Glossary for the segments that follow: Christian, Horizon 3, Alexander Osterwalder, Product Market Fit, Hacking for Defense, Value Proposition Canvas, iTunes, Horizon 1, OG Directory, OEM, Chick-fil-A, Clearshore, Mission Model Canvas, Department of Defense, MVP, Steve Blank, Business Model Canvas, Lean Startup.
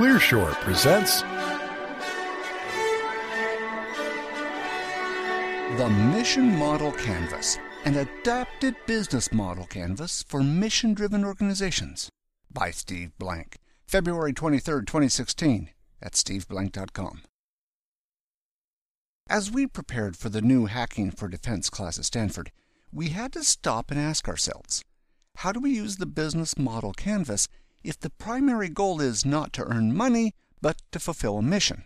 Clearshore presents the Mission Model Canvas, an adapted business model canvas for mission-driven organizations by Steve Blank, February 23, 2016 at steveblank.com. As we prepared for the new Hacking for Defense class at Stanford, we had to stop and ask ourselves, how do we use the Business Model Canvas if the primary goal is not to earn money, but to fulfill a mission?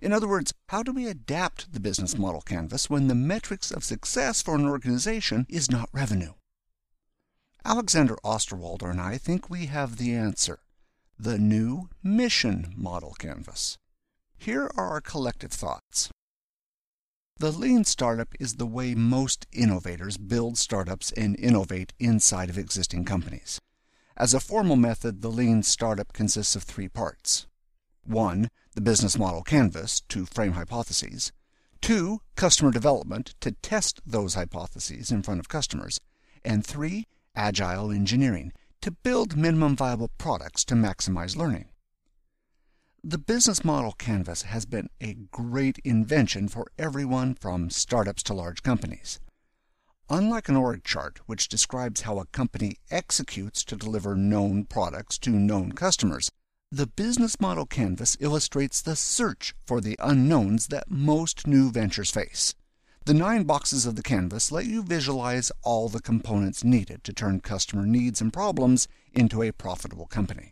In other words, how do we adapt the Business Model Canvas when the metrics of success for an organization is not revenue? Alexander Osterwalder and I think we have the answer: the new Mission Model Canvas. Here are our collective thoughts. The Lean Startup is the way most innovators build startups and innovate inside of existing companies. As a formal method, the Lean Startup consists of three parts. 1. The Business Model Canvas, to frame hypotheses. 2. Customer development, to test those hypotheses in front of customers. And 3. Agile engineering, to build minimum viable products to maximize learning. The Business Model Canvas has been a great invention for everyone from startups to large companies. Unlike an org chart, which describes how a company executes to deliver known products to known customers, the Business Model Canvas illustrates the search for the unknowns that most new ventures face. The 9 boxes of the canvas let you visualize all the components needed to turn customer needs and problems into a profitable company.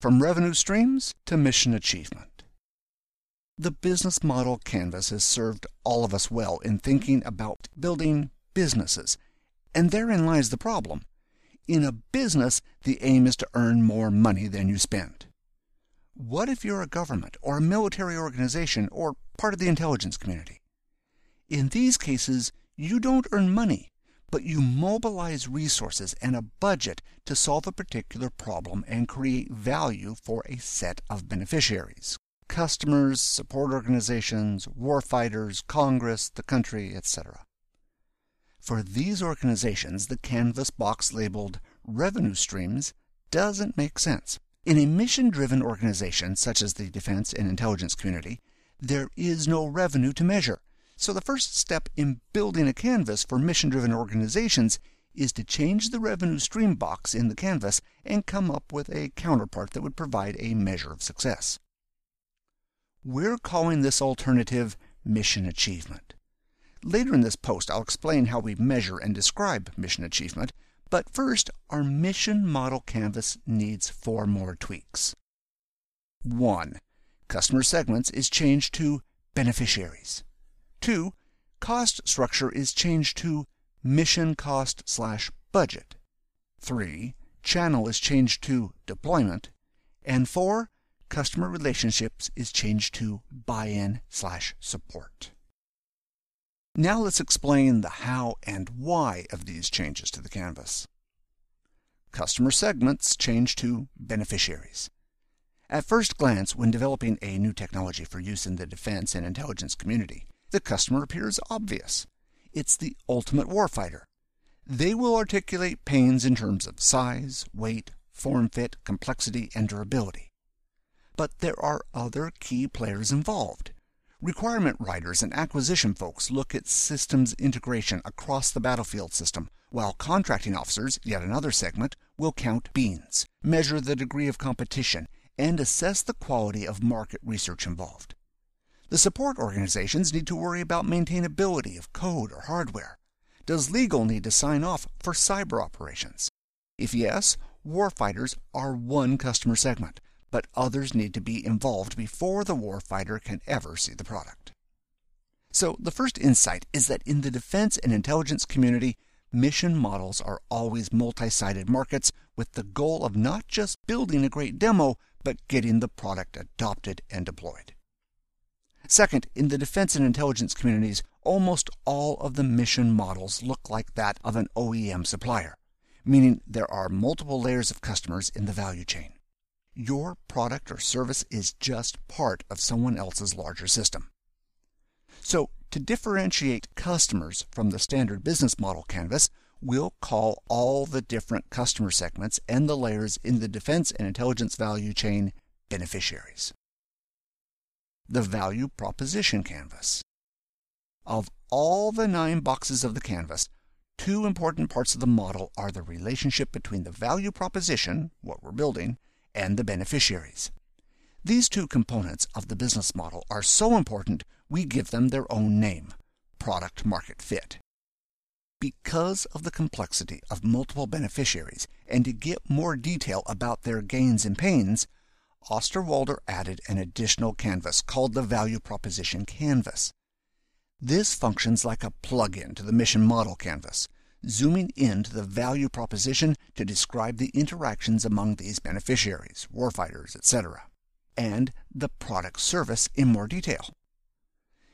From revenue streams to mission achievement. The Business Model Canvas has served all of us well in thinking about building businesses, and therein lies the problem. In a business, the aim is to earn more money than you spend. What if you're a government or a military organization or part of the intelligence community? In these cases, you don't earn money, but you mobilize resources and a budget to solve a particular problem and create value for a set of beneficiaries: customers, support organizations, warfighters, Congress, the country, etc. For these organizations, the canvas box labeled revenue streams doesn't make sense. In a mission-driven organization, such as the defense and intelligence community, there is no revenue to measure. So the first step in building a canvas for mission-driven organizations is to change the revenue stream box in the canvas and come up with a counterpart that would provide a measure of success. We're calling this alternative mission achievement. Later in this post, I'll explain how we measure and describe mission achievement, but first, our Mission Model Canvas needs 4 more tweaks. 1. Customer segments is changed to beneficiaries. 2. Cost structure is changed to mission cost/budget. 3. Channel is changed to deployment. And 4. Customer relationships is changed to buy-in/support. Now let's explain the how and why of these changes to the canvas. Customer segments change to beneficiaries. At first glance, when developing a new technology for use in the defense and intelligence community, the customer appears obvious. It's the ultimate warfighter. They will articulate pains in terms of size, weight, form fit, complexity, and durability. But there are other key players involved. Requirement writers and acquisition folks look at systems integration across the battlefield system, while contracting officers, yet another segment, will count beans, measure the degree of competition, and assess the quality of market research involved. The support organizations need to worry about maintainability of code or hardware. Does legal need to sign off for cyber operations? If yes, warfighters are one customer segment, but others need to be involved before the warfighter can ever see the product. So the first insight is that in the defense and intelligence community, mission models are always multi-sided markets with the goal of not just building a great demo, but getting the product adopted and deployed. Second, in the defense and intelligence communities, almost all of the mission models look like that of an OEM supplier, meaning there are multiple layers of customers in the value chain. Your product or service is just part of someone else's larger system. So, to differentiate customers from the standard business model canvas, we'll call all the different customer segments and the layers in the defense and intelligence value chain beneficiaries. The Value Proposition Canvas. Of all the 9 boxes of the canvas, 2 important parts of the model are the relationship between the value proposition, what we're building, and the beneficiaries. These 2 components of the business model are so important we give them their own name, Product Market Fit. Because of the complexity of multiple beneficiaries and to get more detail about their gains and pains, Osterwalder added an additional canvas called the Value Proposition Canvas. This functions like a plug-in to the Mission Model Canvas, zooming into the value proposition to describe the interactions among these beneficiaries, warfighters, etc., and the product service in more detail.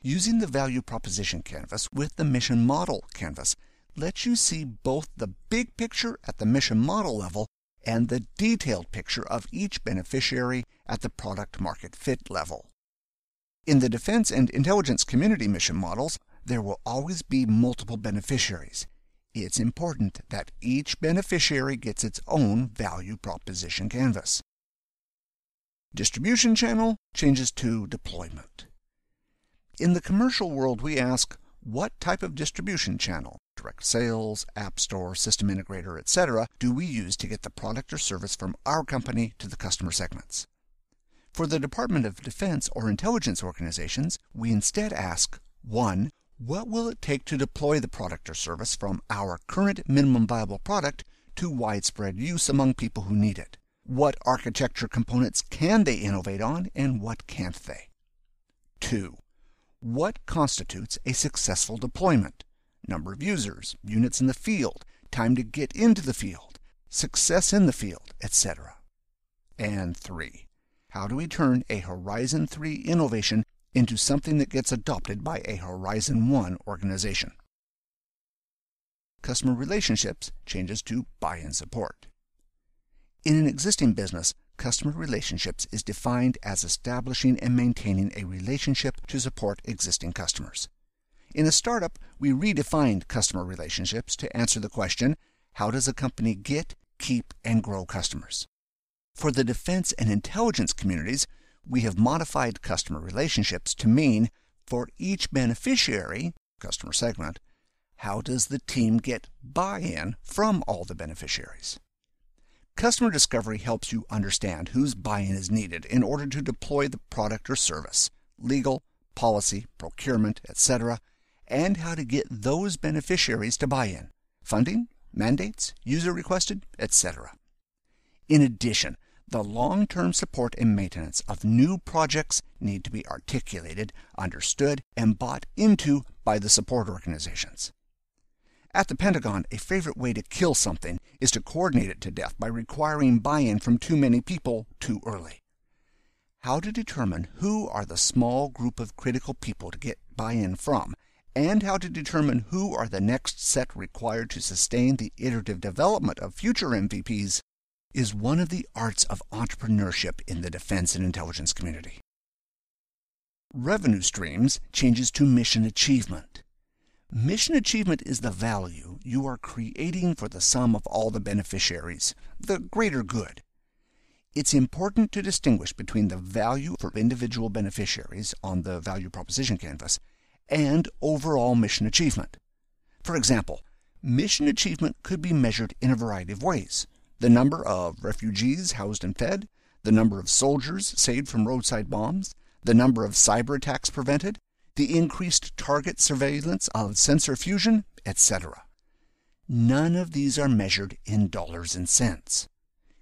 Using the Value Proposition Canvas with the Mission Model Canvas lets you see both the big picture at the mission model level and the detailed picture of each beneficiary at the product market fit level. In the defense and intelligence community mission models, there will always be multiple beneficiaries. It's important that each beneficiary gets its own value proposition canvas. Distribution channel changes to deployment. In the commercial world, we ask what type of distribution channel, direct sales, app store, system integrator, etc., do we use to get the product or service from our company to the customer segments? For the Department of Defense or intelligence organizations, we instead ask, 1. What will it take to deploy the product or service from our current minimum viable product to widespread use among people who need it? What architecture components can they innovate on and what can't they? 2. What constitutes a successful deployment? Number of users, units in the field, time to get into the field, success in the field, etc. And 3. How do we turn a Horizon 3 innovation into something that gets adopted by a Horizon 1 organization? Customer relationships changes to buy and support. In an existing business, customer relationships is defined as establishing and maintaining a relationship to support existing customers. In a startup, we redefined customer relationships to answer the question, how does a company get, keep, and grow customers? For the defense and intelligence communities, we have modified customer relationships to mean, for each beneficiary, customer segment, how does the team get buy-in from all the beneficiaries? Customer discovery helps you understand whose buy-in is needed in order to deploy the product or service, legal, policy, procurement, etc., and how to get those beneficiaries to buy in, funding, mandates, user requested, etc. In addition, the long-term support and maintenance of new projects need to be articulated, understood, and bought into by the support organizations. At the Pentagon, a favorite way to kill something is to coordinate it to death by requiring buy-in from too many people too early. How to determine who are the small group of critical people to get buy-in from, and how to determine who are the next set required to sustain the iterative development of future MVPs is one of the arts of entrepreneurship in the defense and intelligence community. Revenue streams changes to mission achievement. Mission achievement is the value you are creating for the sum of all the beneficiaries, the greater good. It's important to distinguish between the value for individual beneficiaries on the value proposition canvas and overall mission achievement. For example, mission achievement could be measured in a variety of ways. The number of refugees housed and fed, the number of soldiers saved from roadside bombs, the number of cyber attacks prevented, the increased target surveillance of sensor fusion, etc. None of these are measured in dollars and cents.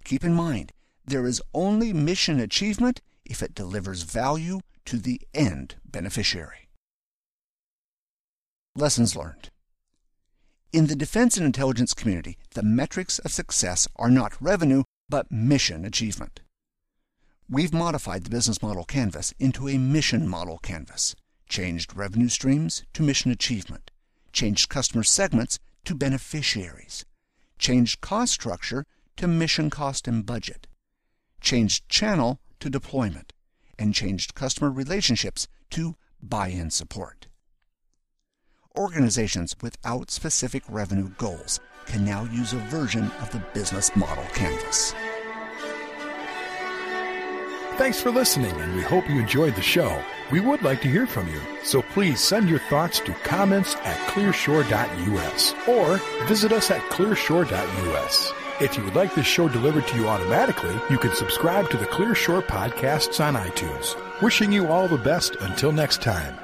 Keep in mind, there is only mission achievement if it delivers value to the end beneficiary. Lessons learned. In the defense and intelligence community, the metrics of success are not revenue, but mission achievement. We've modified the business model canvas into a mission model canvas, changed revenue streams to mission achievement, changed customer segments to beneficiaries, changed cost structure to mission cost and budget, changed channel to deployment, and changed customer relationships to buy-in support. Organizations without specific revenue goals can now use a version of the Business Model Canvas. Thanks for listening, and we hope you enjoyed the show. We would like to hear from you, so please send your thoughts to comments@clearshore.us or visit us at clearshore.us. If you would like this show delivered to you automatically, you can subscribe to the Clearshore podcasts on iTunes. Wishing you all the best until next time.